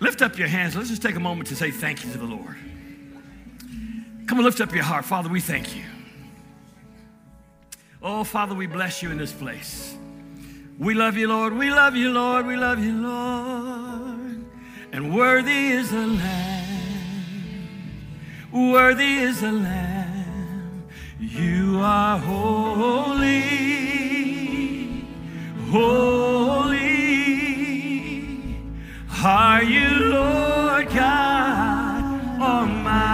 Lift up your hands. Let's just take a moment to say thank you to the Lord. Come on, lift up your heart. Father, we thank you. Oh, Father, we bless you in this place. We love you, Lord. We love you, Lord. We love you, Lord. And worthy is the Lamb. Worthy is the Lamb. You are holy. Holy are you, Lord God Almighty.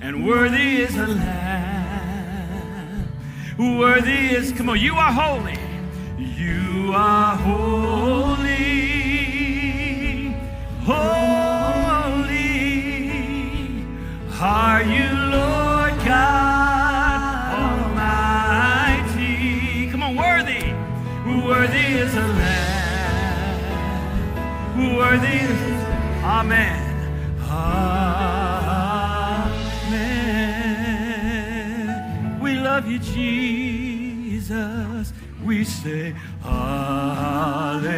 And worthy is the Lamb. Worthy is, come on, you are holy. You are holy. Holy are you, Lord God Almighty. Come on, worthy. Worthy is the Lamb. Worthy is, amen. Amen. We love you, Jesus. We say hallelujah.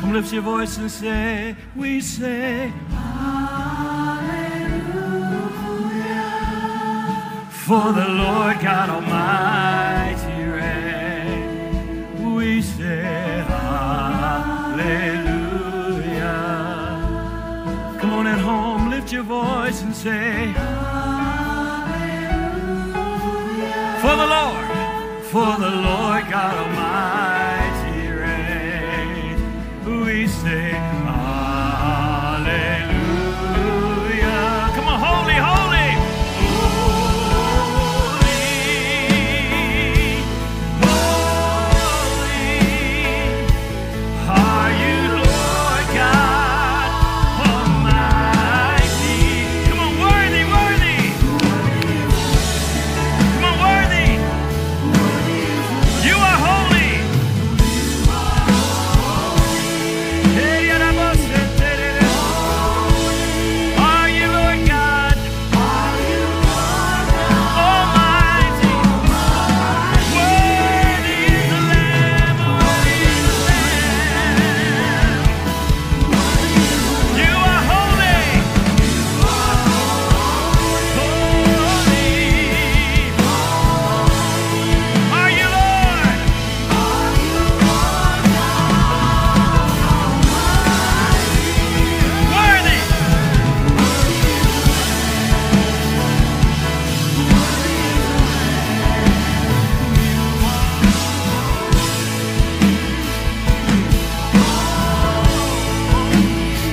Come lift your voice and say, we say hallelujah. For the Lord God Almighty reigns. We say hallelujah. Come on at home, lift your voice and say hallelujah. For the Lord. For the Lord God Almighty reigns, we say hallelujah. Come on, holy, holy, holy, holy are you, Lord God Almighty. Come on, worthy, worthy. Come on, worthy. You are holy. Are you Lord God Almighty?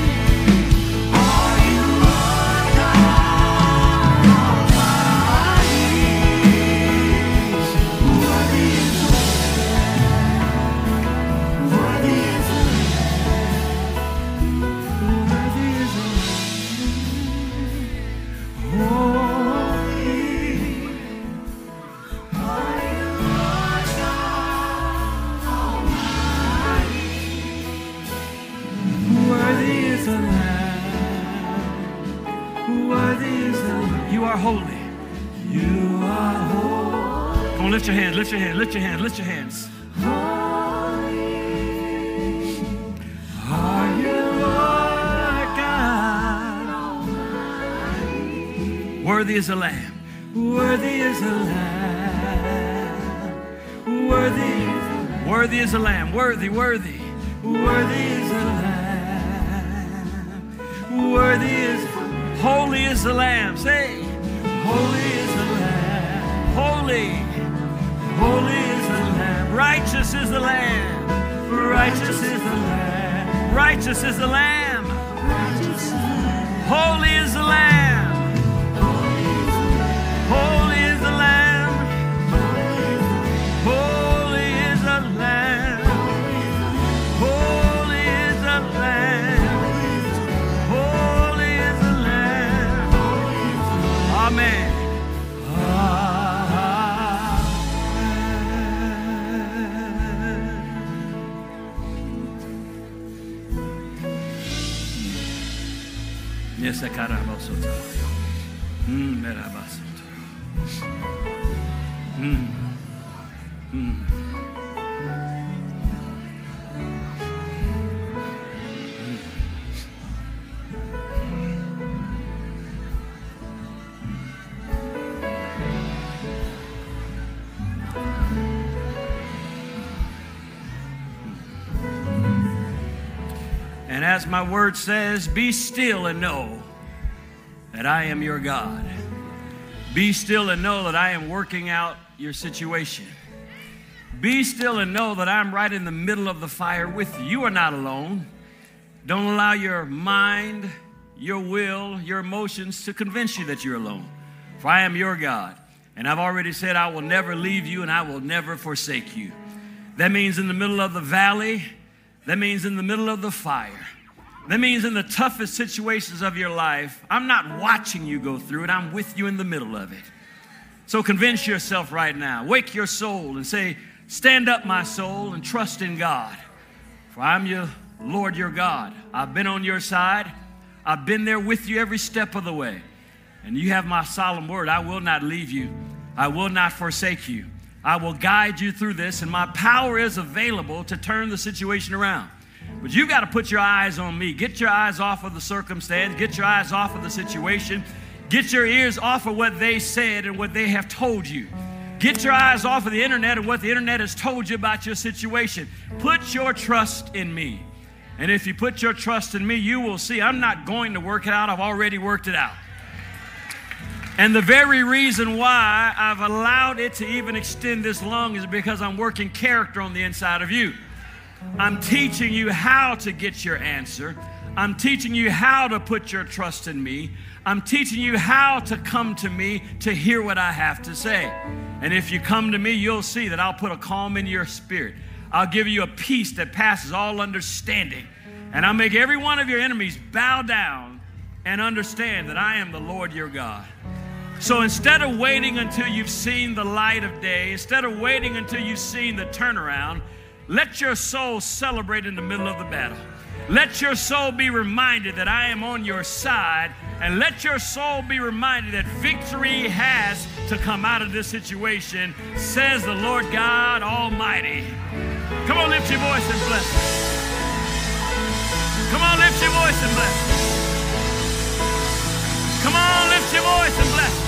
Worthy is the Lamb. Worthy is the Lamb. You are holy. Holy. Are you Lord? Worthy. Worthy is the Lamb. Holy are you, Lord God Almighty. Worthy is the Lamb. Worthy is the Lamb. You are holy. You are holy. Come on, lift your hands, lift your hands, lift your hands, lift your hands. Are you Lord God Almighty? Worthy is the Lamb. Worthy is the Lamb. Worthy is the Lamb. Worthy. Worthy is the Lamb. Worthy is, holy is the Lamb. Say, holy is the Lamb. Holy is the Lamb. Righteous is the Lamb. Righteous is the Lamb. Righteous is the Lamb. Holy is the Lamb. Holy is the Lamb. Holy is the Lamb. Holy is the Lamb. Holy is the Lamb. Amen. as my word says, be still and know that I am your God. Be still and know that I am working out your situation. Be still and know that I'm right in the middle of the fire with you. You are not alone. Don't allow your mind, your will, your emotions to convince you that you're alone. For I am your God, and I've already said I will never leave you and I will never forsake you. That means in the middle of the valley. That means in the middle of the fire. That means in the toughest situations of your life, I'm not watching you go through it. I'm with you in the middle of it. So convince yourself right now. Wake your soul and say, stand up, my soul, and trust in God. For I'm your Lord, your God. I've been on your side. I've been there with you every step of the way. And you have my solemn word. I will not leave you. I will not forsake you. I will guide you through this, and my power is available to turn the situation around. But you've got to put your eyes on me. Get your eyes off of the circumstance. Get your eyes off of the situation. Get your ears off of what they said and what they have told you. Get your eyes off of the internet and what the internet has told you about your situation. Put your trust in me. And if you put your trust in me, you will see I'm not going to work it out. I've already worked it out. And the very reason why I've allowed it to even extend this long is because I'm working character on the inside of you. I'm teaching you how to get your answer. I'm teaching you how to put your trust in me. I'm teaching you how to come to me to hear what I have to say. And if you come to me, you'll see that I'll put a calm in your spirit. I'll give you a peace that passes all understanding. And I'll make every one of your enemies bow down and understand that I am the Lord your God. So instead of waiting until you've seen the light of day, instead of waiting until you've seen the turnaround, let your soul celebrate in the middle of the battle. Let your soul be reminded that I am on your side, and let your soul be reminded that victory has to come out of this situation, says the Lord God Almighty. Come on, lift your voice and bless it. Come on, lift your voice and bless it. Come on, lift your voice and bless it.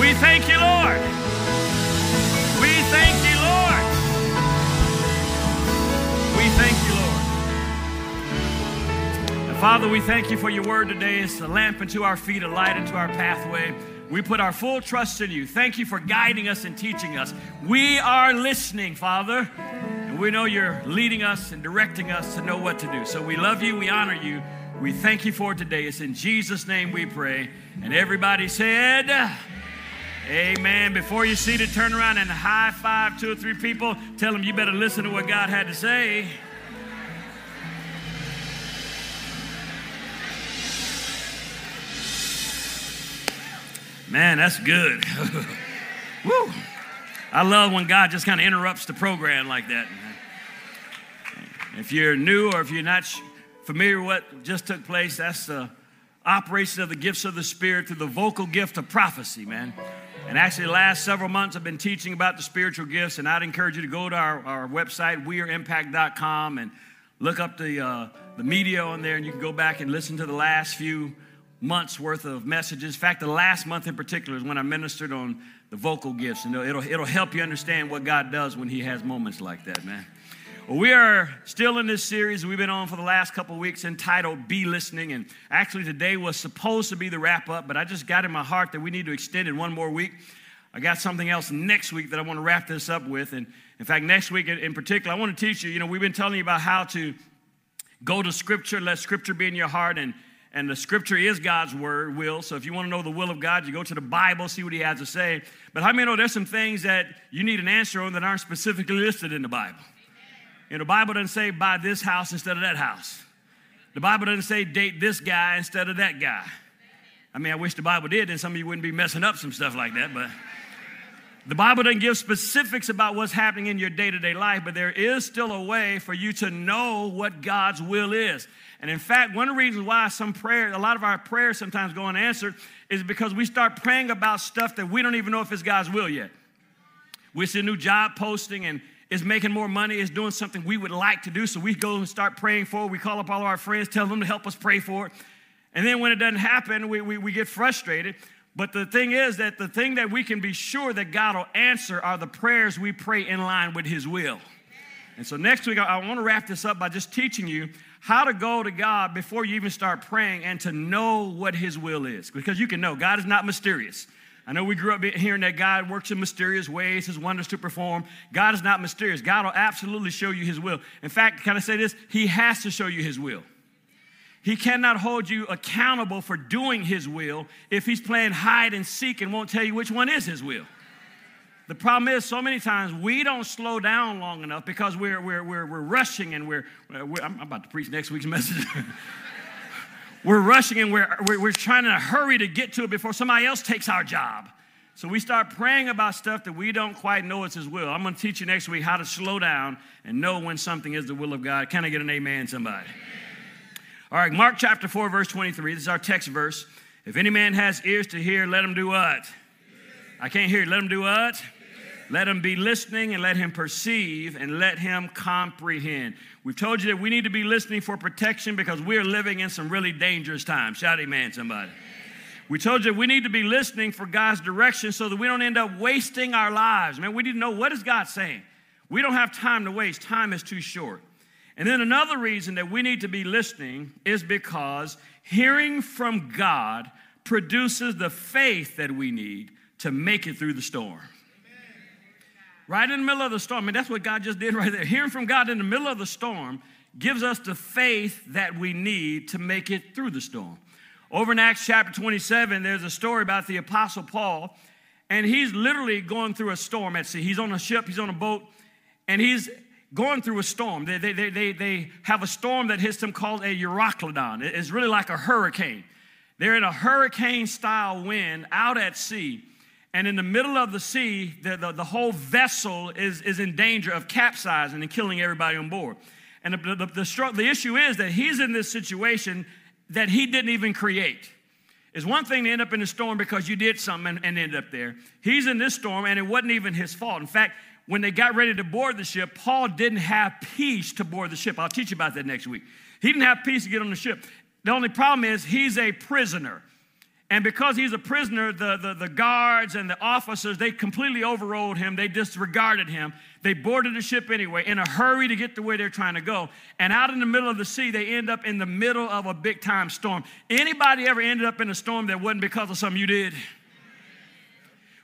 We thank you, Lord. We thank you, Lord. We thank you, Lord. And Father, we thank you for your word today. It's a lamp unto our feet, a light unto our pathway. We put our full trust in you. Thank you for guiding us and teaching us. We are listening, Father. And we know you're leading us and directing us to know what to do. So we love you. We honor you. We thank you for it today. It's in Jesus' name we pray. And everybody said, amen. Before you're seated, turn around and high five two or three people. Tell them you better listen to what God had to say. Man, that's good. Woo! I love when God just kind of interrupts the program like that. If you're new or if you're not familiar with what just took place, that's the operation of the gifts of the Spirit through the vocal gift of prophecy, man. And actually, the last several months, I've been teaching about the spiritual gifts, and I'd encourage you to go to our website, weareimpact.com, and look up the media on there, and you can go back and listen to the last few months' worth of messages. In fact, the last month in particular is when I ministered on the vocal gifts, and it'll help you understand what God does when he has moments like that, man. We are still in this series we've been on for the last couple of weeks entitled Be Listening, and actually today was supposed to be the wrap-up, but I just got in my heart that we need to extend it one more week. I got something else next week that I want to wrap this up with, and in fact, next week in particular, I want to teach you, we've been telling you about how to go to Scripture, let Scripture be in your heart, and the Scripture is God's word, will. So if you want to know the will of God, you go to the Bible, see what he has to say. But how many know there's some things that you need an answer on that aren't specifically listed in the Bible? The Bible doesn't say buy this house instead of that house. The Bible doesn't say date this guy instead of that guy. I mean, I wish the Bible did, then some of you wouldn't be messing up some stuff like that, but the Bible doesn't give specifics about what's happening in your day-to-day life, but there is still a way for you to know what God's will is. And in fact, one of the reasons why a lot of our prayers sometimes go unanswered is because we start praying about stuff that we don't even know if it's God's will yet. We see a new job posting and is making more money, is doing something we would like to do, so we go and start praying for it. We call up all of our friends, tell them to help us pray for it. And then when it doesn't happen, we get frustrated. But the thing is that the thing that we can be sure that God will answer are the prayers we pray in line with his will. And so next week, I want to wrap this up by just teaching you how to go to God before you even start praying and to know what his will is. Because you can know God is not mysterious. I know we grew up hearing that God works in mysterious ways, his wonders to perform. God is not mysterious. God will absolutely show you his will. In fact, can I say this? He has to show you his will. He cannot hold you accountable for doing his will if he's playing hide and seek and won't tell you which one is his will. The problem is, so many times we don't slow down long enough because we're rushing and I'm about to preach next week's message. We're rushing and we're trying to hurry to get to it before somebody else takes our job. So we start praying about stuff that we don't quite know it's his will. I'm going to teach you next week how to slow down and know when something is the will of God. Can I get an amen, somebody? Amen. All right, Mark chapter 4, verse 23. This is our text verse. If any man has ears to hear, let him do what? I can't hear. Let him do what? Let him be listening and let him perceive and let him comprehend. We've told you that we need to be listening for protection because we're living in some really dangerous times. Shout amen, somebody. Amen. We told you we need to be listening for God's direction so that we don't end up wasting our lives. Man, we need to know what is God saying. We don't have time to waste. Time is too short. And then another reason that we need to be listening is because hearing from God produces the faith that we need to make it through the storm. Right in the middle of the storm. I mean, that's what God just did right there. Hearing from God in the middle of the storm gives us the faith that we need to make it through the storm. Over in Acts chapter 27, there's a story about the Apostle Paul, and he's literally going through a storm at sea. He's on a ship, he's on a boat, and he's going through a storm. They have a storm that hits them called a Eurocladon. It's really like a hurricane. They're in a hurricane-style wind out at sea. And in the middle of the sea, the whole vessel is in danger of capsizing and killing everybody on board. And the issue is that he's in this situation that he didn't even create. It's one thing to end up in a storm because you did something and end up there. He's in this storm, and it wasn't even his fault. In fact, when they got ready to board the ship, Paul didn't have peace to board the ship. I'll teach you about that next week. He didn't have peace to get on the ship. The only problem is he's a prisoner. And because he's a prisoner, the guards and the officers, they completely overrode him. They disregarded him. They boarded the ship anyway in a hurry to get to where they're trying to go. And out in the middle of the sea, they end up in the middle of a big-time storm. Anybody ever ended up in a storm that wasn't because of something you did?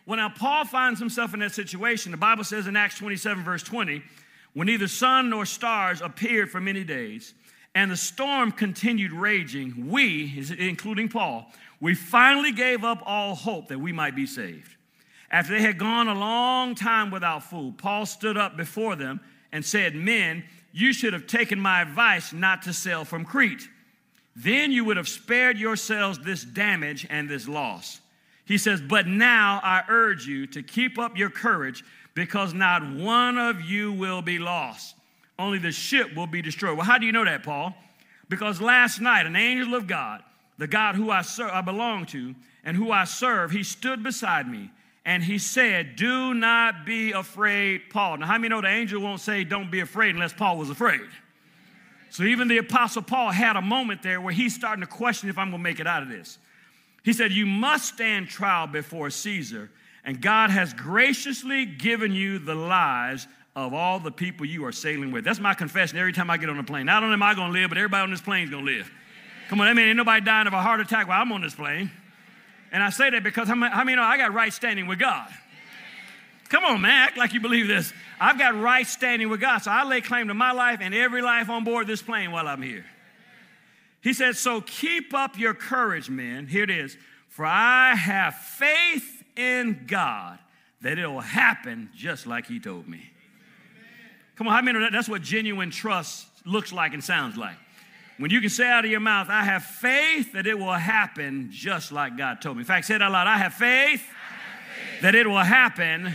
Well, now, Paul finds himself in that situation. The Bible says in Acts 27, verse 20, when neither sun nor stars appeared for many days, and the storm continued raging, we, including Paul, we finally gave up all hope that we might be saved. After they had gone a long time without food, Paul stood up before them and said, "Men, you should have taken my advice not to sail from Crete. Then you would have spared yourselves this damage and this loss." He says, "But now I urge you to keep up your courage, because not one of you will be lost. Only the ship will be destroyed." Well, how do you know that, Paul? Because last night, an angel of God, the God who I belong to and who I serve, he stood beside me, and he said, "Do not be afraid, Paul." Now, how many know the angel won't say, "Don't be afraid," unless Paul was afraid? So even the Apostle Paul had a moment there where he's starting to question if I'm going to make it out of this. He said, "You must stand trial before Caesar, and God has graciously given you the lives of all the people you are sailing with." That's my confession every time I get on a plane. Not only am I going to live, but everybody on this plane is going to live. Amen. Come on, I mean, ain't nobody dying of a heart attack while I'm on this plane. And I say that because I mean, I got right standing with God. Amen. Come on, man, act like you believe this. I've got right standing with God, so I lay claim to my life and every life on board this plane while I'm here. He said, "So keep up your courage, men." Here it is. "For I have faith in God that it will happen just like he told me." Come on, I mean, that's what genuine trust looks like and sounds like. When you can say out of your mouth, "I have faith that it will happen just like God told me." In fact, say it out loud. "I have faith that it will happen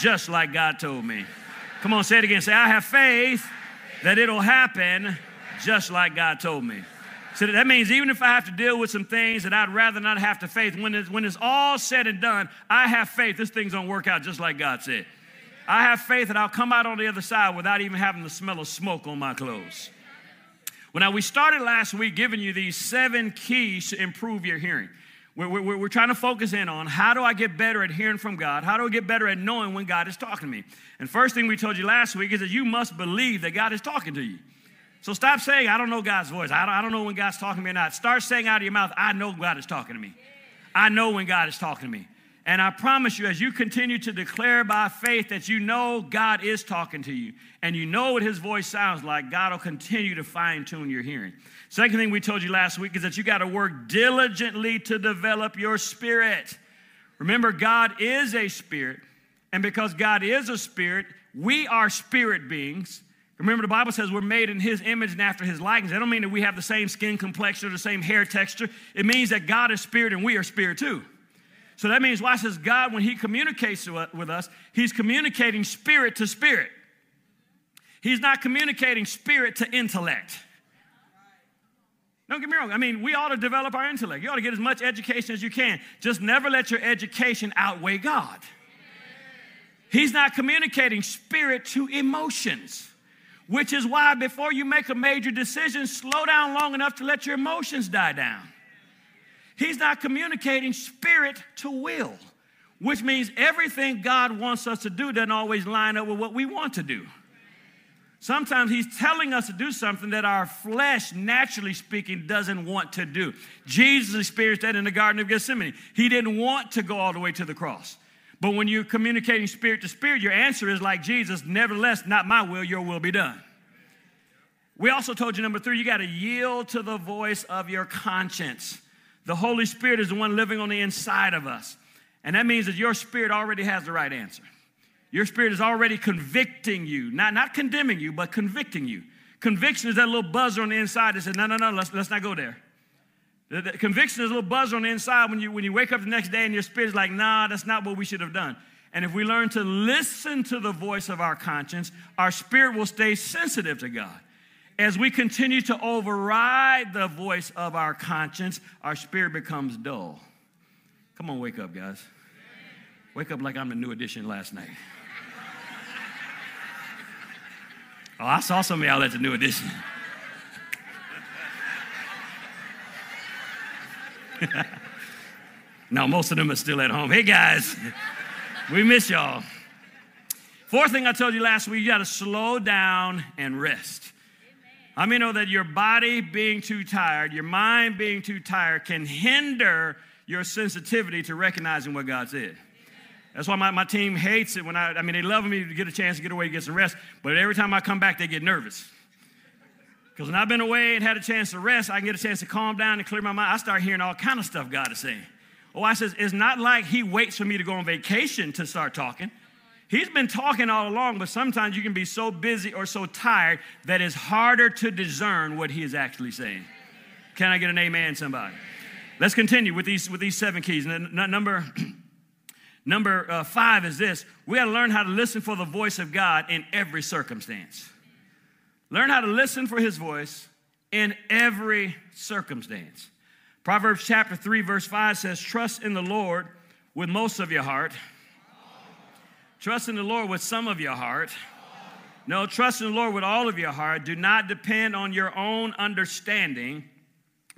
just like God told me." Come on, say it again. Say, "I have faith that it will happen just like God told me." So that means even if I have to deal with some things that I'd rather not have to face, when it's all said and done, I have faith this thing's going to work out just like God said. I have faith that I'll come out on the other side without even having the smell of smoke on my clothes. Well, now, we started last week giving you these 7 keys to improve your hearing. We're trying to focus in on how do I get better at hearing from God? How do I get better at knowing when God is talking to me? And first thing we told you last week is that you must believe that God is talking to you. So stop saying, I don't know God's voice. I don't know when God's talking to me or not. Start saying out of your mouth, I know God is talking to me. I know when God is talking to me. And I promise you, as you continue to declare by faith that you know God is talking to you and you know what his voice sounds like, God will continue to fine-tune your hearing. Second thing we told you last week is that you got to work diligently to develop your spirit. Remember, God is a spirit, and because God is a spirit, we are spirit beings. Remember, the Bible says we're made in his image and after his likeness. That don't mean that we have the same skin complexion or the same hair texture. It means that God is spirit and we are spirit too. So that means, why says God, when he communicates with us, he's communicating spirit to spirit. He's not communicating spirit to intellect. Don't get me wrong. I mean, we ought to develop our intellect. You ought to get as much education as you can. Just never let your education outweigh God. He's not communicating spirit to emotions, which is why before you make a major decision, slow down long enough to let your emotions die down. He's not communicating spirit to will, which means everything God wants us to do doesn't always line up with what we want to do. Sometimes he's telling us to do something that our flesh, naturally speaking, doesn't want to do. Jesus experienced that in the Garden of Gethsemane. He didn't want to go all the way to the cross. But when you're communicating spirit to spirit, your answer is like Jesus, nevertheless, not my will, your will be done. We also told you, number 3, you got to yield to the voice of your conscience. The Holy Spirit is the one living on the inside of us. And that means that your spirit already has the right answer. Your spirit is already convicting you, not condemning you, but convicting you. Conviction is that little buzzer on the inside that says, no, let's not go there. The conviction is a little buzzer on the inside when you wake up the next day and your spirit is like, nah, that's not what we should have done. And if we learn to listen to the voice of our conscience, our spirit will stay sensitive to God. As we continue to override the voice of our conscience, our spirit becomes dull. Come on, wake up, guys. Wake up like I'm the New Edition last night. Oh, I saw some of y'all at the New Edition. No, most of them are still at home. Hey, guys, we miss y'all. Fourth thing I told you last week, you got to slow down and rest. I mean, know that your body being too tired, your mind being too tired can hinder your sensitivity to recognizing what God said. That's why my team hates it when I mean, they love me to get a chance to get away and get some rest, but every time I come back, they get nervous. Because when I've been away and had a chance to rest, I can get a chance to calm down and clear my mind. I start hearing all kind of stuff God is saying. Oh, I says, it's not like he waits for me to go on vacation to start talking. He's been talking all along, but sometimes you can be so busy or so tired that it's harder to discern what he is actually saying. Can I get an amen, somebody? Amen. Let's continue with these 7 keys. Number 5 is this. We got to learn how to listen for the voice of God in every circumstance. Learn how to listen for his voice in every circumstance. Proverbs chapter 3, verse 5 says, trust in the Lord with most of your heart. Trust in the Lord with some of your heart. No, trust in the Lord with all of your heart. Do not depend on your own understanding.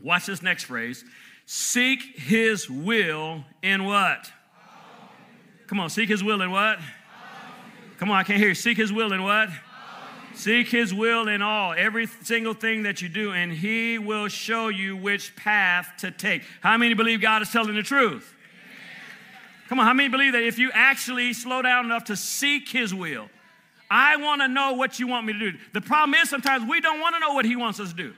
Watch this next phrase. Seek his will in what? Come on, seek his will in what? Come on, I can't hear you. Seek his will in what? Seek his will in all, every single thing that you do, and he will show you which path to take. How many believe God is telling the truth? Come on, how many believe that if you actually slow down enough to seek his will, I want to know what you want me to do. The problem is sometimes we don't want to know what he wants us to do.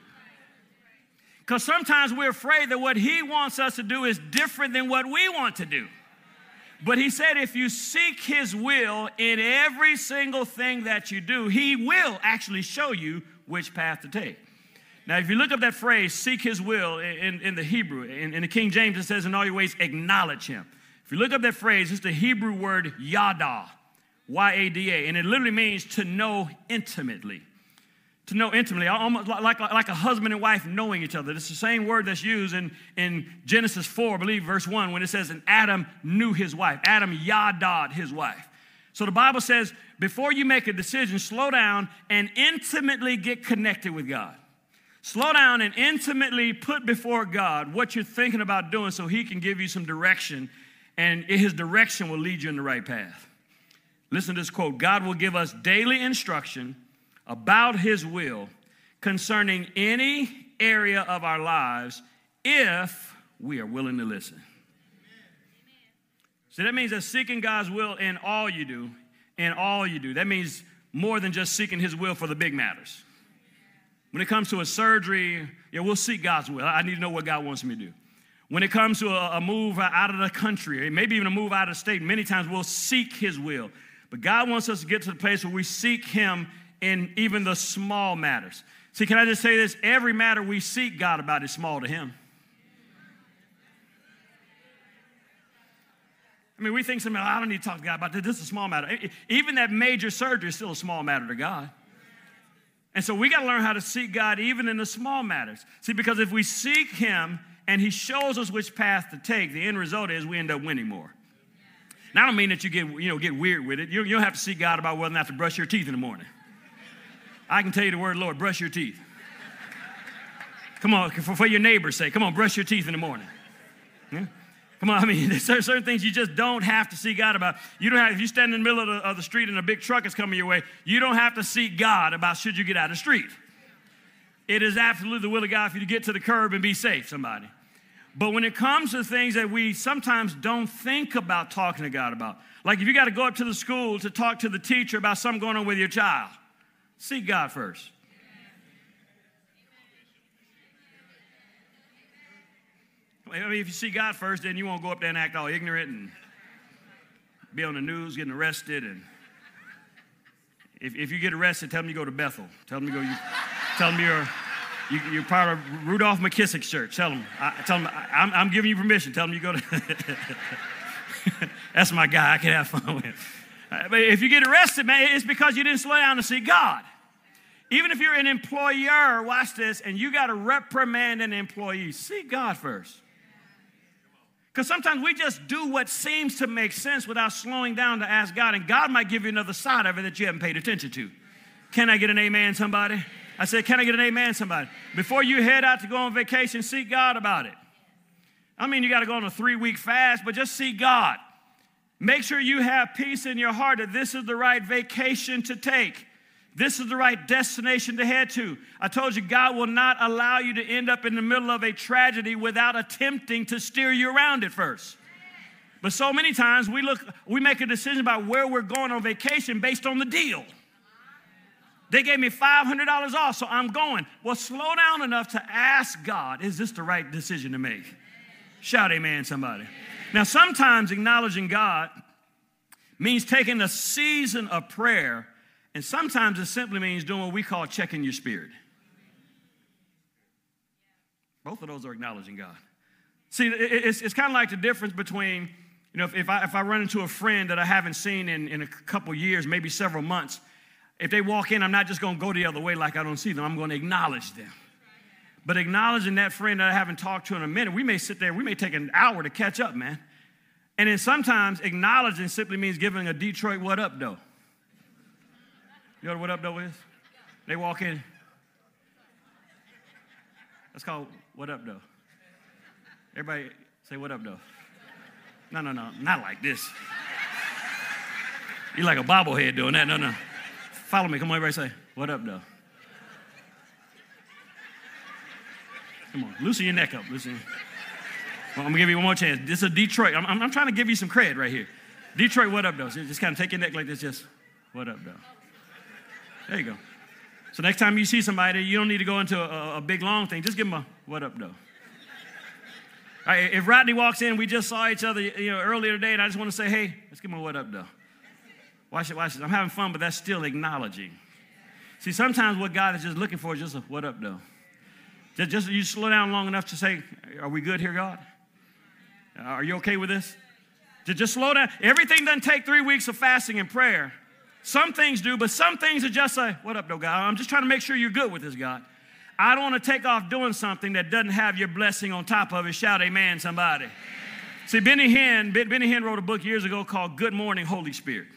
Because sometimes we're afraid that what he wants us to do is different than what we want to do. But he said if you seek his will in every single thing that you do, he will actually show you which path to take. Now, if you look up that phrase, seek his will, in the Hebrew, in the King James, it says in all your ways, acknowledge him. If you look up that phrase, it's the Hebrew word yada, Y-A-D-A, and it literally means to know intimately. To know intimately, almost like a husband and wife knowing each other. It's the same word that's used in Genesis 4, I believe, verse 1, when it says, and Adam knew his wife. Adam yada'd his wife. So the Bible says, before you make a decision, slow down and intimately get connected with God. Slow down and intimately put before God what you're thinking about doing so he can give you some direction, and his direction will lead you in the right path. Listen to this quote. God will give us daily instruction about his will concerning any area of our lives if we are willing to listen. Amen. So that means that seeking God's will in all you do, that means more than just seeking his will for the big matters. When it comes to a surgery, we'll seek God's will. I need to know what God wants me to do. When it comes to a move out of the country, maybe even a move out of the state, many times we'll seek his will. But God wants us to get to the place where we seek him in even the small matters. See, can I just say this? Every matter we seek God about is small to him. I mean, we think something, I don't need to talk to God about this. This is a small matter. Even that major surgery is still a small matter to God. And so we got to learn how to seek God even in the small matters. See, because if we seek him and he shows us which path to take, the end result is we end up winning more. Now, I don't mean that you get weird with it. You'll have to seek God about whether or not to brush your teeth in the morning. I can tell you the word, Lord, brush your teeth. Come on, for your neighbor's sake, come on, brush your teeth in the morning. Yeah? Come on, I mean, there's certain things you just don't have to seek God about. You don't have, if you stand in the middle of the street and a big truck is coming your way, you don't have to seek God about should you get out of the street. It is absolutely the will of God for you to get to the curb and be safe, somebody. But when it comes to things that we sometimes don't think about talking to God about, like if you got to go up to the school to talk to the teacher about something going on with your child, seek God first. I mean, if you see God first, then you won't go up there and act all ignorant and be on the news getting arrested. And if you get arrested, tell them you go to Bethel. Tell them you're part of Rudolph McKissick's church. Tell them I'm giving you permission. Tell them you go to. That's my guy. I can have fun with him. But if you get arrested, man, it's because you didn't slow down to see God. Even if you're an employer, watch this, and you got to reprimand an employee, seek God first. Because sometimes we just do what seems to make sense without slowing down to ask God, and God might give you another side of it that you haven't paid attention to. Can I get an amen, somebody? I said, can I get an amen, somebody? Before you head out to go on vacation, seek God about it. I mean, you got to go on a 3-week fast, but just seek God. Make sure you have peace in your heart that this is the right vacation to take. This is the right destination to head to. I told you, God will not allow you to end up in the middle of a tragedy without attempting to steer you around it first. But so many times we make a decision about where we're going on vacation based on the deal. They gave me $500 off, so I'm going. Well, slow down enough to ask God, is this the right decision to make? Shout amen, somebody. Now, sometimes acknowledging God means taking a season of prayer. And sometimes it simply means doing what we call checking your spirit. Both of those are acknowledging God. See, it's kind of like the difference between, if I run into a friend that I haven't seen in a couple years, maybe several months, if they walk in, I'm not just going to go the other way like I don't see them. I'm going to acknowledge them. But acknowledging that friend that I haven't talked to in a minute, we may sit there, we may take an hour to catch up, man. And then sometimes acknowledging simply means giving a Detroit what up, though. You know what up though is? They walk in. That's called what up though. Everybody say what up though. No, not like this. You're like a bobblehead doing that. No. Follow me. Come on, everybody say what up though. Come on, loosen your neck up. Loosen. Well, I'm gonna give you one more chance. This is Detroit. I'm trying to give you some cred right here. Detroit, what up though? So just kind of take your neck like this. Just what up though. There you go. So next time you see somebody, you don't need to go into a big, long thing. Just give them a what up, though. All right, if Rodney walks in, we just saw each other earlier today, and I just want to say, hey, let's give him a what up, though. Watch it. I'm having fun, but that's still acknowledging. See, sometimes what God is just looking for is just a what up, though. Just you slow down long enough to say, are we good here, God? Are you okay with this? Just slow down. Everything doesn't take 3 weeks of fasting and prayer. Some things do, but some things are just like, what up, though, God? I'm just trying to make sure you're good with this, God. I don't want to take off doing something that doesn't have your blessing on top of it. Shout amen, somebody. Amen. See, Benny Hinn wrote a book years ago called Good Morning, Holy Spirit.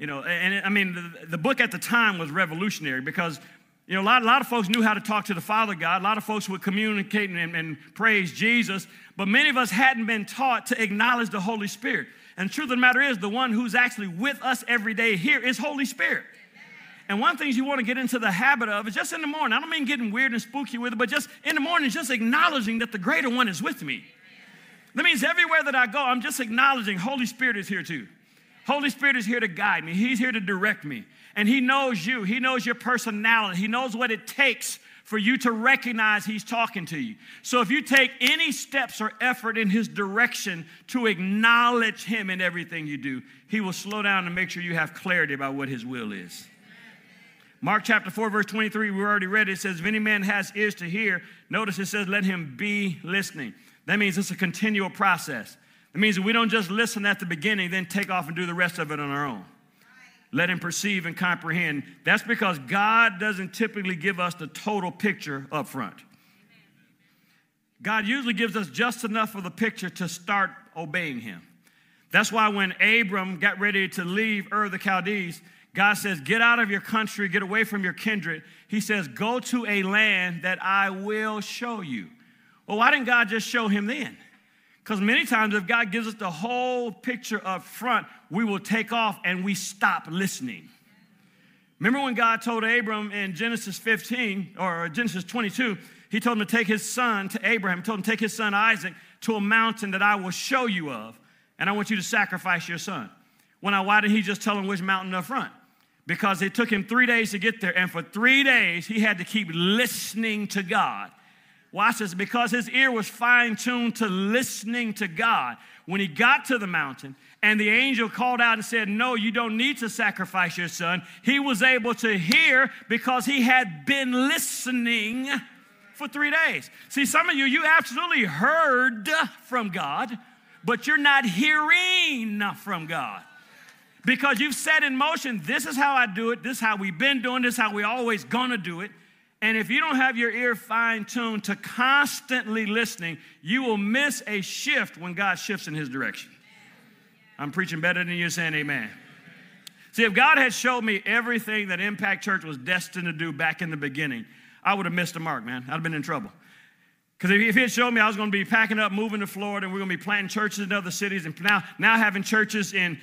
The book at the time was revolutionary because You know, a lot of folks knew how to talk to the Father God. A lot of folks would communicate and praise Jesus. But many of us hadn't been taught to acknowledge the Holy Spirit. And the truth of the matter is, the one who's actually with us every day here is Holy Spirit. And one of the things you want to get into the habit of is just in the morning. I don't mean getting weird and spooky with it, but just in the morning, just acknowledging that the greater one is with me. That means everywhere that I go, I'm just acknowledging Holy Spirit is here too. Holy Spirit is here to guide me. He's here to direct me. And he knows you. He knows your personality. He knows what it takes for you to recognize he's talking to you. So if you take any steps or effort in his direction to acknowledge him in everything you do, he will slow down and make sure you have clarity about what his will is. Mark chapter 4, verse 23, we already read it. It says, if any man has ears to hear, notice it says, let him be listening. That means it's a continual process. It means that we don't just listen at the beginning, then take off and do the rest of it on our own. Let him perceive and comprehend. That's because God doesn't typically give us the total picture up front. God usually gives us just enough of the picture to start obeying him. That's why when Abram got ready to leave Ur of the Chaldees, God says, get out of your country, get away from your kindred. He says, go to a land that I will show you. Well, why didn't God just show him then? Because many times if God gives us the whole picture up front, we will take off and we stop listening. Remember when God told Abram in Genesis 15 or Genesis 22, he told him to take his son to Abraham, told him to take his son Isaac to a mountain that I will show you of, and I want you to sacrifice your son. Well, now, why did he just tell him which mountain up front? Because it took him 3 days to get there, and for 3 days he had to keep listening to God. Watch this, because his ear was fine-tuned to listening to God. When he got to the mountain and the angel called out and said, no, you don't need to sacrifice your son, he was able to hear because he had been listening for 3 days. See, some of you, you absolutely heard from God, but you're not hearing from God. Because you've set in motion, this is how I do it, this is how we've been doing, this is how we always gonna do it. And if you don't have your ear fine-tuned to constantly listening, you will miss a shift when God shifts in his direction. I'm preaching better than you're saying amen. See, if God had showed me everything that Impact Church was destined to do back in the beginning, I would have missed the mark, man. I'd have been in trouble. Because if he had showed me I was going to be packing up, moving to Florida, and we're going to be planting churches in other cities, and now having churches in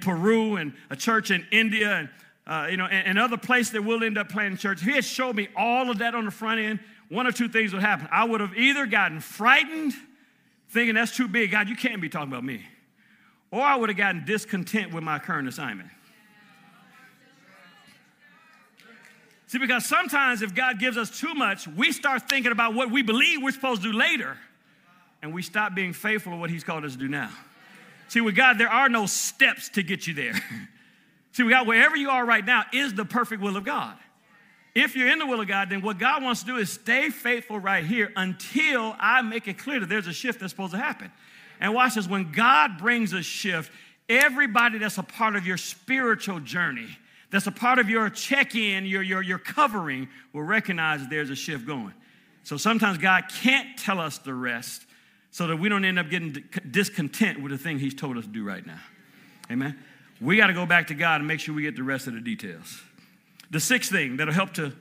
Peru and a church in India and other place that we'll end up planting church. If he had showed me all of that on the front end, one or two things would happen. I would have either gotten frightened, thinking that's too big. God, you can't be talking about me. Or I would have gotten discontent with my current assignment. See, because sometimes if God gives us too much, we start thinking about what we believe we're supposed to do later, and we stop being faithful to what he's called us to do now. See, with God, there are no steps to get you there. See, we got wherever you are right now is the perfect will of God. If you're in the will of God, then what God wants to do is stay faithful right here until I make it clear that there's a shift that's supposed to happen. And watch this. When God brings a shift, everybody that's a part of your spiritual journey, that's a part of your check-in, your covering, will recognize that there's a shift going. So sometimes God can't tell us the rest so that we don't end up getting discontent with the thing he's told us to do right now. Amen? We got to go back to God and make sure we get the rest of the details. The sixth thing that'll help to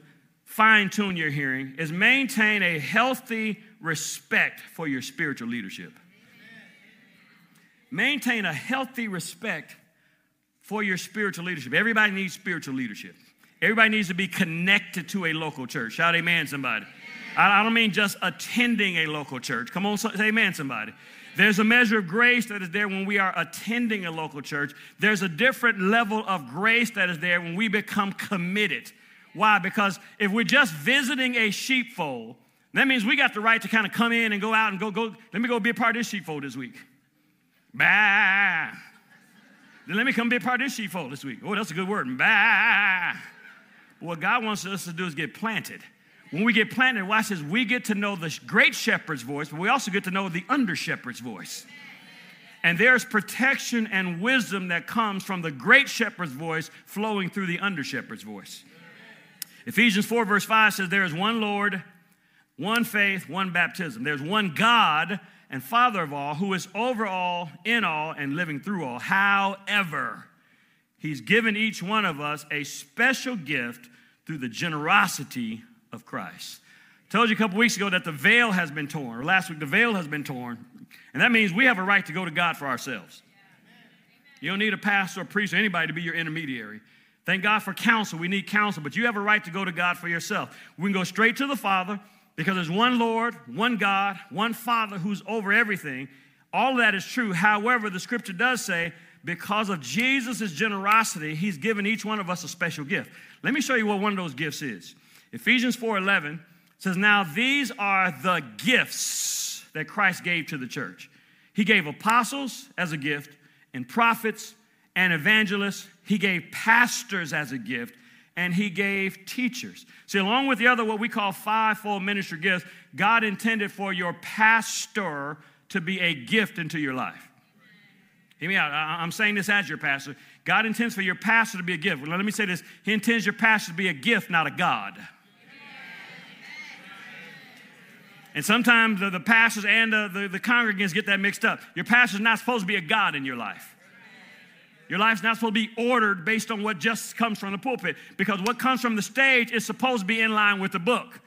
fine-tune your hearing is maintain a healthy respect for your spiritual leadership. Maintain a healthy respect for your spiritual leadership. Everybody needs spiritual leadership. Everybody needs to be connected to a local church. Shout amen, somebody. I don't mean just attending a local church. Come on, say amen, somebody. There's a measure of grace that is there when we are attending a local church. There's a different level of grace that is there when we become committed. Why? Because if we're just visiting a sheepfold, that means we got the right to kind of come in and go out and go. Let me go be a part of this sheepfold this week. Bah. Then let me come be a part of this sheepfold this week. Oh, that's a good word. Bah. What God wants us to do is get planted. When we get planted, watch this, we get to know the great shepherd's voice, but we also get to know the under shepherd's voice. And there's protection and wisdom that comes from the great shepherd's voice flowing through the under shepherd's voice. Ephesians 4 verse 5 says, there is one Lord, one faith, one baptism. There's one God and Father of all, who is over all, in all, and living through all. However, he's given each one of us a special gift through the generosity of Christ. I told you a couple weeks ago that the veil has been torn, or last week the veil has been torn, and that means we have a right to go to God for ourselves. You don't need a pastor or priest or anybody to be your intermediary. Thank God for counsel. We need counsel, but you have a right to go to God for yourself. We can go straight to the Father because there's one Lord, one God, one Father who's over everything. All of that is true. However, the Scripture does say because of Jesus' generosity, he's given each one of us a special gift. Let me show you what one of those gifts is. Ephesians 4:11 says, now these are the gifts that Christ gave to the church. He gave apostles as a gift, and prophets and evangelists. He gave pastors as a gift, and he gave teachers. See, along with the other what we call fivefold ministry gifts, God intended for your pastor to be a gift into your life. Hear me out. I'm saying this as your pastor. God intends for your pastor to be a gift. Well, let me say this. He intends your pastor to be a gift, not a God. And sometimes the pastors and the congregants get that mixed up. Your pastor's not supposed to be a God in your life. Your life's not supposed to be ordered based on what just comes from the pulpit, because what comes from the stage is supposed to be in line with the book,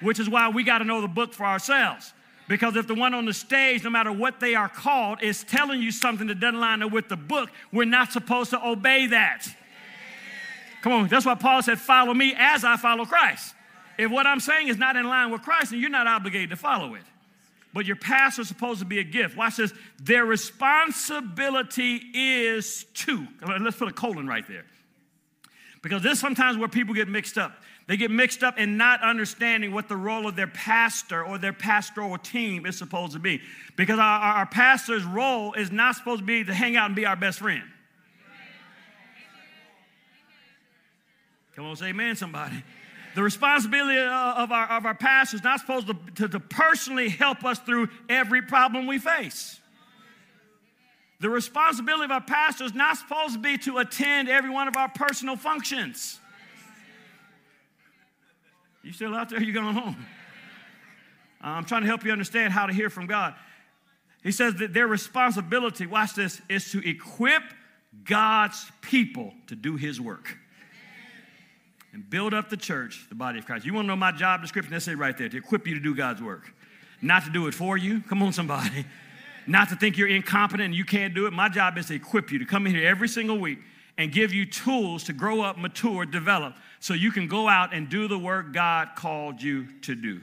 which is why we got to know the book for ourselves. Because if the one on the stage, no matter what they are called, is telling you something that doesn't line up with the book, we're not supposed to obey that. Come on, that's why Paul said, follow me as I follow Christ. If what I'm saying is not in line with Christ, then you're not obligated to follow it. But your pastor is supposed to be a gift. Watch this. Their responsibility is to. Let's put a colon right there. Because this is sometimes where people get mixed up. They get mixed up in not understanding what the role of their pastor or their pastoral team is supposed to be. Because our pastor's role is not supposed to be to hang out and be our best friend. Come on, say amen, somebody. The responsibility of our pastor is not supposed to personally help us through every problem we face. The responsibility of our pastor is not supposed to be to attend every one of our personal functions. You still out there? You going home? I'm trying to help you understand how to hear from God. He says that their responsibility, watch this, is to equip God's people to do his work and build up the church, the body of Christ. You want to know my job description? That's it right there, to equip you to do God's work. Not to do it for you. Come on, somebody. Not to think you're incompetent and you can't do it. My job is to equip you, to come in here every single week and give you tools to grow up, mature, develop, so you can go out and do the work God called you to do.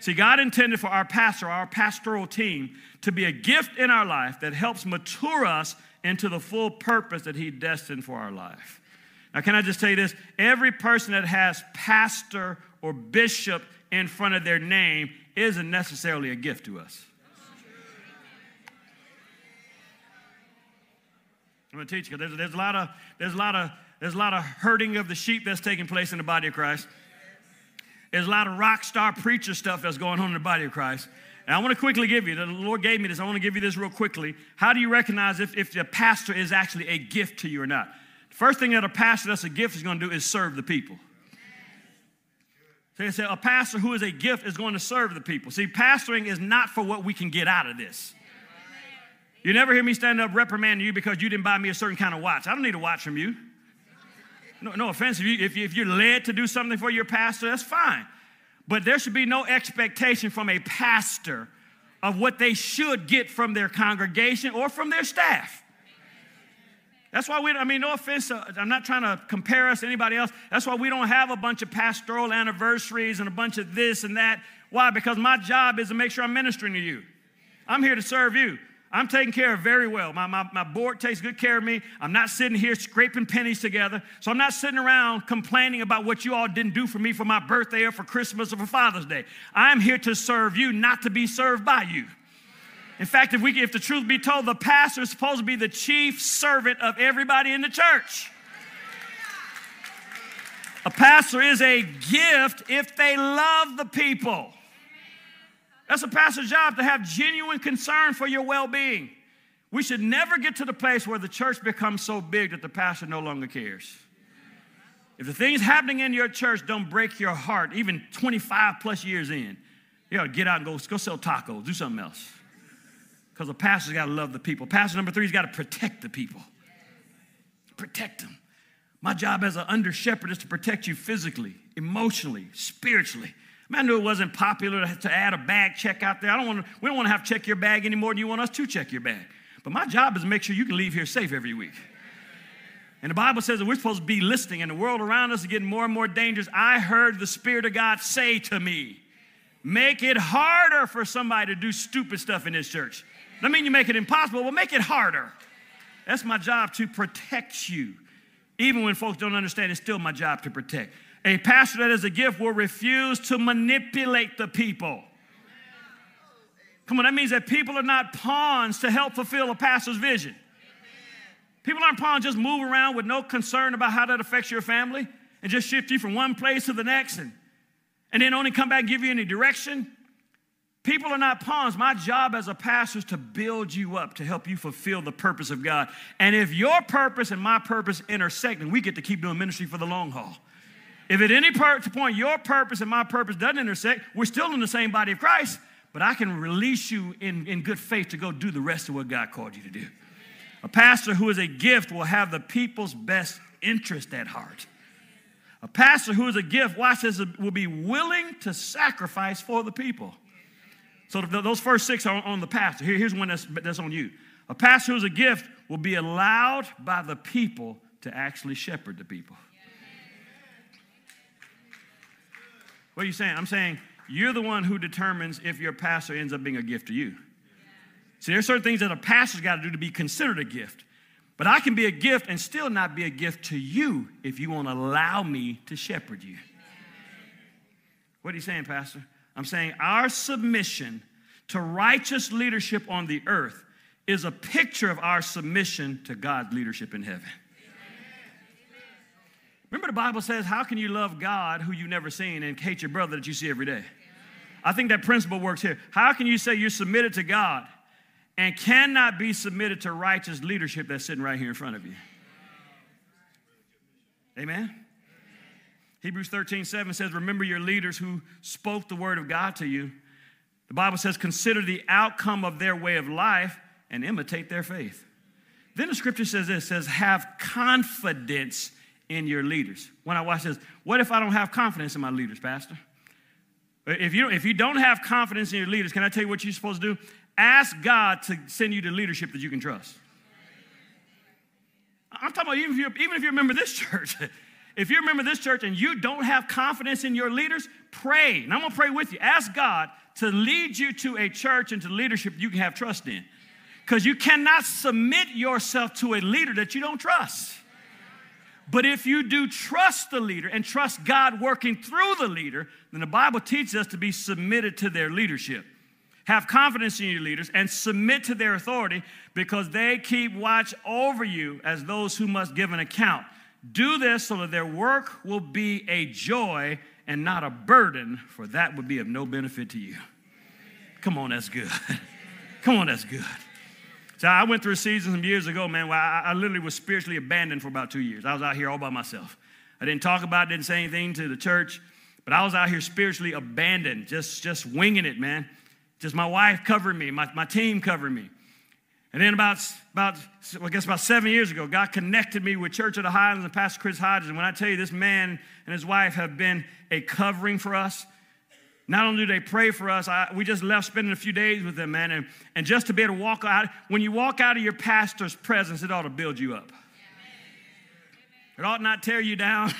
See, God intended for our pastor, our pastoral team, to be a gift in our life that helps mature us into the full purpose that he destined for our life. Now, can I just tell you this? Every person that has pastor or bishop in front of their name isn't necessarily a gift to us. I'm going to teach you because there's a lot of herding of the sheep that's taking place in the body of Christ. There's a lot of rock star preacher stuff that's going on in the body of Christ. And I want to quickly give you, the Lord gave me this, I want to give you this real quickly. How do you recognize if the pastor is actually a gift to you or not? First thing that a pastor that's a gift is going to do is serve the people. So they say a pastor who is a gift is going to serve the people. See, pastoring is not for what we can get out of this. You never hear me stand up reprimanding you because you didn't buy me a certain kind of watch. I don't need a watch from you. No offense. If you're led to do something for your pastor, that's fine. But there should be no expectation from a pastor of what they should get from their congregation or from their staff. That's why no offense, I'm not trying to compare us to anybody else. That's why we don't have a bunch of pastoral anniversaries and a bunch of this and that. Why? Because my job is to make sure I'm ministering to you. I'm here to serve you. I'm taken care of very well. My board takes good care of me. I'm not sitting here scraping pennies together. So I'm not sitting around complaining about what you all didn't do for me for my birthday or for Christmas or for Father's Day. I'm here to serve you, not to be served by you. In fact, if the truth be told, the pastor is supposed to be the chief servant of everybody in the church. A pastor is a gift if they love the people. That's a pastor's job, to have genuine concern for your well-being. We should never get to the place where the church becomes so big that the pastor no longer cares. If the things happening in your church don't break your heart, even 25 plus years in, you ought to get out and go sell tacos, do something else. Because the pastor's got to love the people. Pastor number 3 has got to protect the people. Protect them. My job as an under-shepherd is to protect you physically, emotionally, spiritually. I knew it wasn't popular to add a bag check out there. We don't want to have to check your bag any more than you want us to check your bag. But my job is to make sure you can leave here safe every week. And the Bible says that we're supposed to be listening, and the world around us is getting more and more dangerous. I heard the Spirit of God say to me, make it harder for somebody to do stupid stuff in this church. Doesn't mean you make it impossible, but make it harder. That's my job, to protect you. Even when folks don't understand, it's still my job to protect. A pastor that is a gift will refuse to manipulate the people. Come on, that means that people are not pawns to help fulfill a pastor's vision. People aren't pawns, just move around with no concern about how that affects your family and just shift you from one place to the next and then only come back and give you any direction. People are not pawns. My job as a pastor is to build you up, to help you fulfill the purpose of God. And if your purpose and my purpose intersect, then we get to keep doing ministry for the long haul. If at any point your purpose and my purpose doesn't intersect, we're still in the same body of Christ, but I can release you in good faith to go do the rest of what God called you to do. A pastor who is a gift will have the people's best interest at heart. A pastor who is a gift, watch this, will be willing to sacrifice for the people. So those first six are on the pastor. Here's one that's on you. A pastor who is a gift will be allowed by the people to actually shepherd the people. What are you saying? I'm saying you're the one who determines if your pastor ends up being a gift to you. Yeah. See, there are certain things that a pastor's got to do to be considered a gift. But I can be a gift and still not be a gift to you if you won't allow me to shepherd you. Yeah. What are you saying, Pastor? I'm saying our submission to righteous leadership on the earth is a picture of our submission to God's leadership in heaven. Remember, the Bible says, how can you love God who you've never seen and hate your brother that you see every day? I think that principle works here. How can you say you're submitted to God and cannot be submitted to righteous leadership that's sitting right here in front of you? Amen? Amen. Hebrews 13:7 says, remember your leaders who spoke the word of God to you. The Bible says, consider the outcome of their way of life and imitate their faith. Then the scripture says this, says, have confidence in your leaders. When I watch this, what if I don't have confidence in my leaders, Pastor? If you don't have confidence in your leaders, can I tell you what you're supposed to do? Ask God to send you the leadership that you can trust. I'm talking about even if you remember this church. If you remember this church and you don't have confidence in your leaders, pray. And I'm going to pray with you. Ask God to lead you to a church and to leadership you can have trust in. Because you cannot submit yourself to a leader that you don't trust. But if you do trust the leader and trust God working through the leader, then the Bible teaches us to be submitted to their leadership. Have confidence in your leaders and submit to their authority because they keep watch over you as those who must give an account. Do this so that their work will be a joy and not a burden, for that would be of no benefit to you. Come on, that's good. Come on, that's good. So I went through a season some years ago, man, where I literally was spiritually abandoned for about 2 years. I was out here all by myself. I didn't talk about it, didn't say anything to the church, but I was out here spiritually abandoned, just winging it, man. Just my wife covering me, my team covering me. And then about 7 years ago, God connected me with Church of the Highlands and Pastor Chris Hodges. And when I tell you, this man and his wife have been a covering for us. Not only do they pray for us, we just left spending a few days with them, man. And just to be able to walk out, when you walk out of your pastor's presence, it ought to build you up. It ought not tear you down.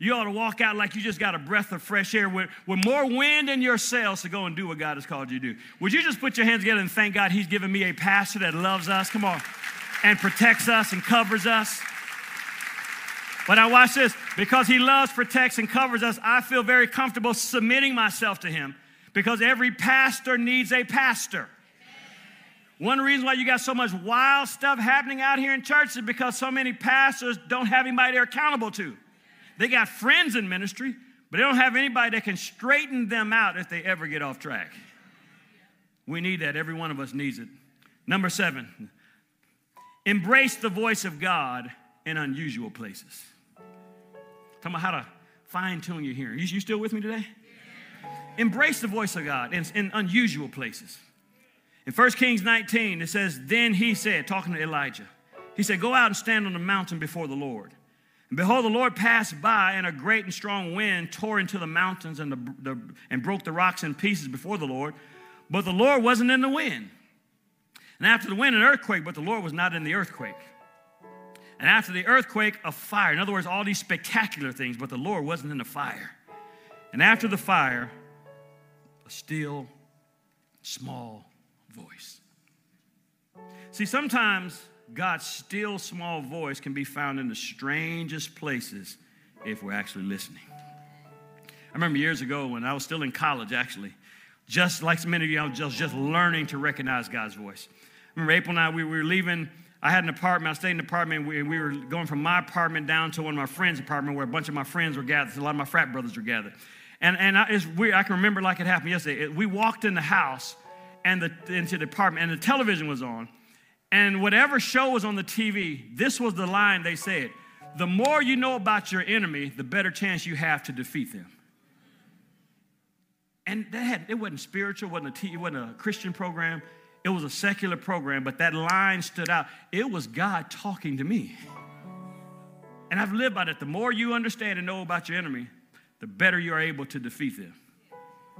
You ought to walk out like you just got a breath of fresh air with more wind in your sails to go and do what God has called you to do. Would you just put your hands together and thank God he's given me a pastor that loves us, come on, and protects us and covers us. But now watch this. Because he loves, protects, and covers us, I feel very comfortable submitting myself to him because every pastor needs a pastor. One reason why you got so much wild stuff happening out here in church is because so many pastors don't have anybody they're accountable to. They got friends in ministry, but they don't have anybody that can straighten them out if they ever get off track. We need that. Every one of us needs it. Number 7, embrace the voice of God in unusual places. Talking about how to fine-tune your hearing. You still with me today? Yeah. Embrace the voice of God in unusual places. In 1 Kings 19, it says, then he said, talking to Elijah, he said, go out and stand on the mountain before the Lord. And behold, the Lord passed by, and a great and strong wind tore into the mountains and broke the rocks in pieces before the Lord. But the Lord wasn't in the wind. And after the wind, an earthquake, but the Lord was not in the earthquake. And after the earthquake, a fire. In other words, all these spectacular things, but the Lord wasn't in the fire. And after the fire, a still, small voice. See, sometimes God's still, small voice can be found in the strangest places if we're actually listening. I remember years ago when I was still in college, actually, just like many of you, I was just learning to recognize God's voice. I remember April and I, we were leaving. I had an apartment. I stayed in an apartment. We were going from my apartment down to one of my friends' apartment where a bunch of my friends were gathered. A lot of my frat brothers were gathered. And I can remember like it happened yesterday. We walked in the house and into the apartment, and the television was on. And whatever show was on the TV, this was the line they said: the more you know about your enemy, the better chance you have to defeat them. And it wasn't spiritual, it wasn't a Christian program. It was a secular program, but that line stood out. It was God talking to me. And I've lived by that. The more you understand and know about your enemy, the better you are able to defeat them.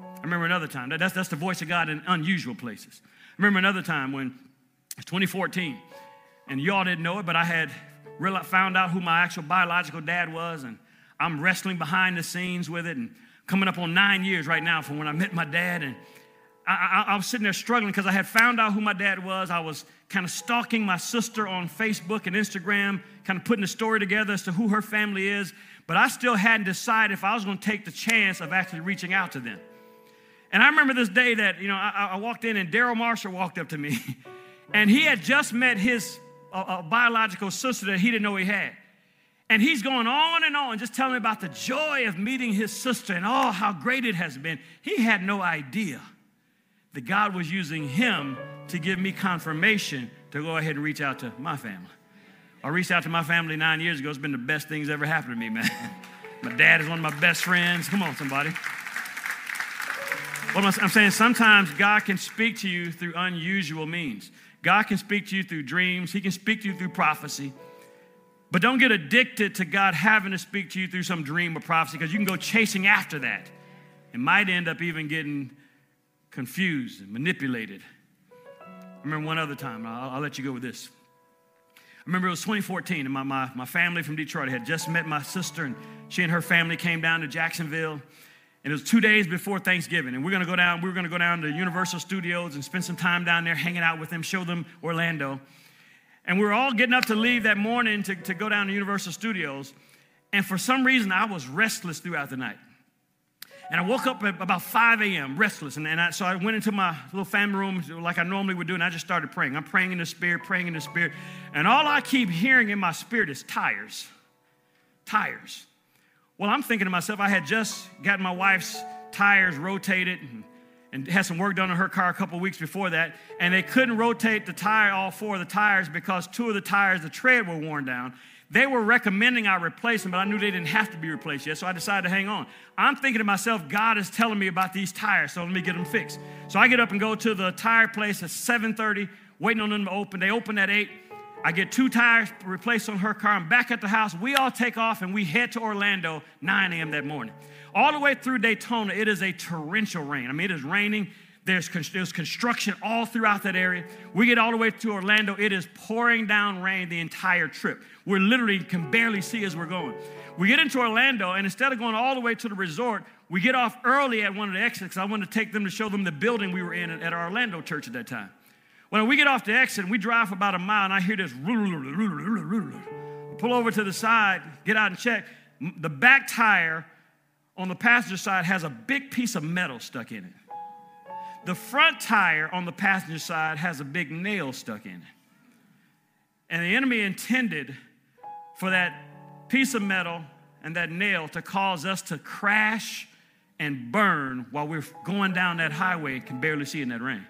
I remember another time. That's the voice of God in unusual places. I remember another time when it was 2014, and y'all didn't know it, but I had found out who my actual biological dad was, and I'm wrestling behind the scenes with it, and coming up on 9 years right now from when I met my dad, and I was sitting there struggling because I had found out who my dad was. I was kind of stalking my sister on Facebook and Instagram, kind of putting a story together as to who her family is. But I still hadn't decided if I was going to take the chance of actually reaching out to them. And I remember this day that, I walked in and Daryl Marshall walked up to me. And he had just met his biological sister that he didn't know he had. And he's going on just telling me about the joy of meeting his sister and how great it has been. He had no idea that God was using him to give me confirmation to go ahead and reach out to my family. I reached out to my family 9 years ago. It's been the best things ever happened to me, man. My dad is one of my best friends. Come on, somebody. Well, I'm saying sometimes God can speak to you through unusual means. God can speak to you through dreams. He can speak to you through prophecy. But don't get addicted to God having to speak to you through some dream or prophecy, because you can go chasing after that. It might end up even getting confused and manipulated. I remember one other time. I'll let you go with this. I remember it was 2014, and my family from Detroit had just met my sister, and she and her family came down to Jacksonville, and it was 2 days before Thanksgiving, and we were going to go down to Universal Studios and spend some time down there hanging out with them, show them Orlando. And we were all getting up to leave that morning to go down to Universal Studios, and for some reason, I was restless throughout the night. And I woke up at about 5 a.m., restless, so I went into my little family room like I normally would do, and I just started praying. I'm praying in the Spirit, and all I keep hearing in my spirit is tires. Well, I'm thinking to myself, I had just gotten my wife's tires rotated and had some work done on her car a couple weeks before that, and they couldn't rotate all four of the tires because two of the tires, the tread, were worn down. They were recommending I replace them, but I knew they didn't have to be replaced yet, so I decided to hang on. I'm thinking to myself, God is telling me about these tires, so let me get them fixed. So I get up and go to the tire place at 7:30, waiting on them to open. They open at 8. I get two tires replaced on her car. I'm back at the house. We all take off, and we head to Orlando 9 a.m. that morning. All the way through Daytona, it is a torrential rain. I mean, it is raining. There's construction all throughout that area. We get all the way to Orlando. It is pouring down rain the entire trip. We literally can barely see as we're going. We get into Orlando, and instead of going all the way to the resort, we get off early at one of the exits. I wanted to take them to show them the building we were in at our Orlando church at that time. When we get off the exit, and we drive for about a mile, and I hear this. I pull over to the side, get out and check. The back tire on the passenger side has a big piece of metal stuck in it. The front tire on the passenger side has a big nail stuck in it. And the enemy intended for that piece of metal and that nail to cause us to crash and burn while we're going down that highway and can barely see in that rain.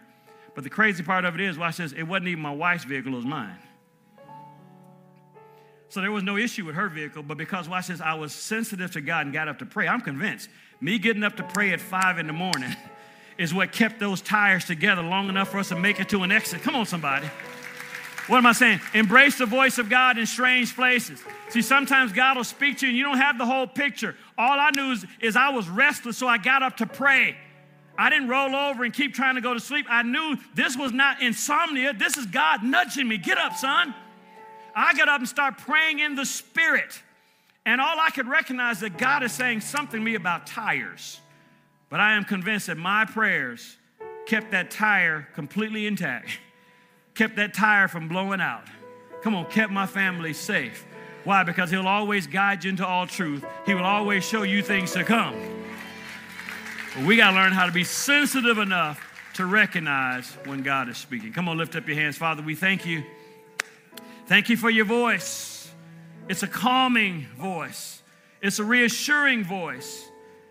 But the crazy part of it is, watch this, it wasn't even my wife's vehicle, it was mine. So there was no issue with her vehicle, but because, watch this, I was sensitive to God and got up to pray. I'm convinced me getting up to pray at 5 in the morning is what kept those tires together long enough for us to make it to an exit. Come on, somebody. What am I saying? Embrace the voice of God in strange places. See, sometimes God will speak to you and you don't have the whole picture. All I knew is I was restless, so I got up to pray. I didn't roll over and keep trying to go to sleep. I knew this was not insomnia. This is God nudging me. Get up, son. I got up and started praying in the Spirit. And all I could recognize that God is saying something to me about tires. But I am convinced that my prayers kept that tire completely intact, kept that tire from blowing out. Come on, kept my family safe. Why? Because he'll always guide you into all truth. He will always show you things to come. But we got to learn how to be sensitive enough to recognize when God is speaking. Come on, lift up your hands. Father, we thank you. Thank you for your voice. It's a calming voice. It's a reassuring voice.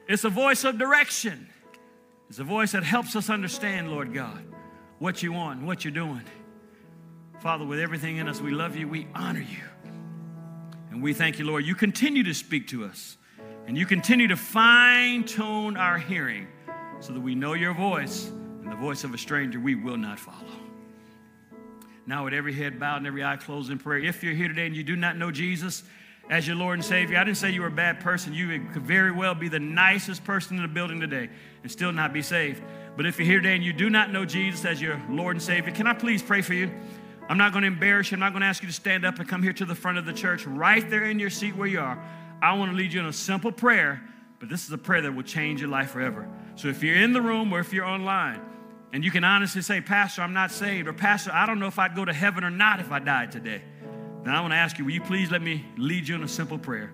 It's a voice of direction. It's a voice that helps us understand, Lord God, what you want, what you're doing. Father, with everything in us, we love you, we honor you. And we thank you, Lord. You continue to speak to us, and you continue to fine-tune our hearing so that we know your voice, and the voice of a stranger we will not follow. Now with every head bowed and every eye closed in prayer, if you're here today and you do not know Jesus as your Lord and Savior, I didn't say you were a bad person. You could very well be the nicest person in the building today and still not be saved. But if you're here today and you do not know Jesus as your Lord and Savior, can I please pray for you? I'm not going to embarrass you. I'm not going to ask you to stand up and come here to the front of the church. Right there in your seat where you are, I want to lead you in a simple prayer, but this is a prayer that will change your life forever. So if you're in the room or if you're online, and you can honestly say, Pastor, I'm not saved, or Pastor, I don't know if I'd go to heaven or not if I died today, then I want to ask you, will you please let me lead you in a simple prayer?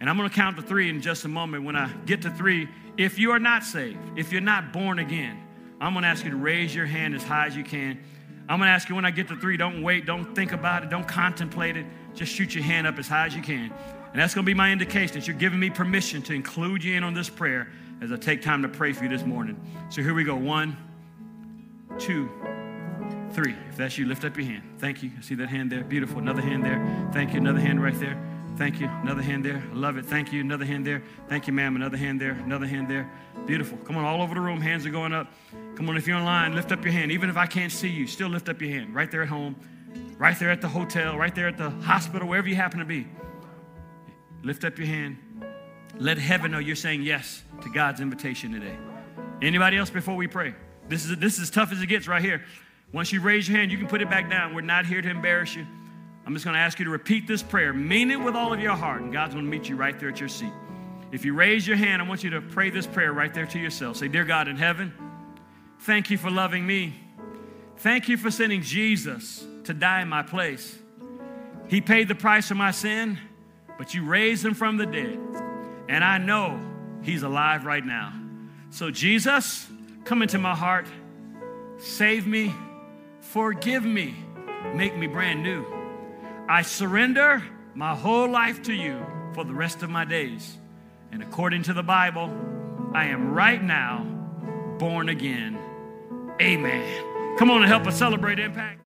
And I'm going to count to three in just a moment. When I get to three, if you are not saved, if you're not born again, I'm going to ask you to raise your hand as high as you can. I'm going to ask you when I get to three, don't wait, don't think about it, don't contemplate it. Just shoot your hand up as high as you can. And that's going to be my indication that you're giving me permission to include you in on this prayer as I take time to pray for you this morning. So here we go. 1, 2, 3. If that's you, lift up your hand. Thank you. I see that hand there. Beautiful. Another hand there. Thank you. Another hand right there. Thank you. Another hand there. I love it. Thank you. Another hand there. Thank you, ma'am. Another hand there. Another hand there. Beautiful. Come on, all over the room. Hands are going up. Come on, if you're online, lift up your hand. Even if I can't see you, still lift up your hand. Right there at home, right there at the hotel, right there at the hospital, wherever you happen to be. Lift up your hand. Let heaven know you're saying yes to God's invitation today. Anybody else before we pray? This is as tough as it gets right here. Once you raise your hand, you can put it back down. We're not here to embarrass you. I'm just going to ask you to repeat this prayer. Mean it with all of your heart, and God's going to meet you right there at your seat. If you raise your hand, I want you to pray this prayer right there to yourself. Say, Dear God in heaven, thank you for loving me. Thank you for sending Jesus to die in my place. He paid the price for my sin, but you raised him from the dead, and I know he's alive right now. So Jesus, come into my heart, save me, forgive me, make me brand new. I surrender my whole life to you for the rest of my days. And according to the Bible, I am right now born again. Amen. Come on and help us celebrate Impact.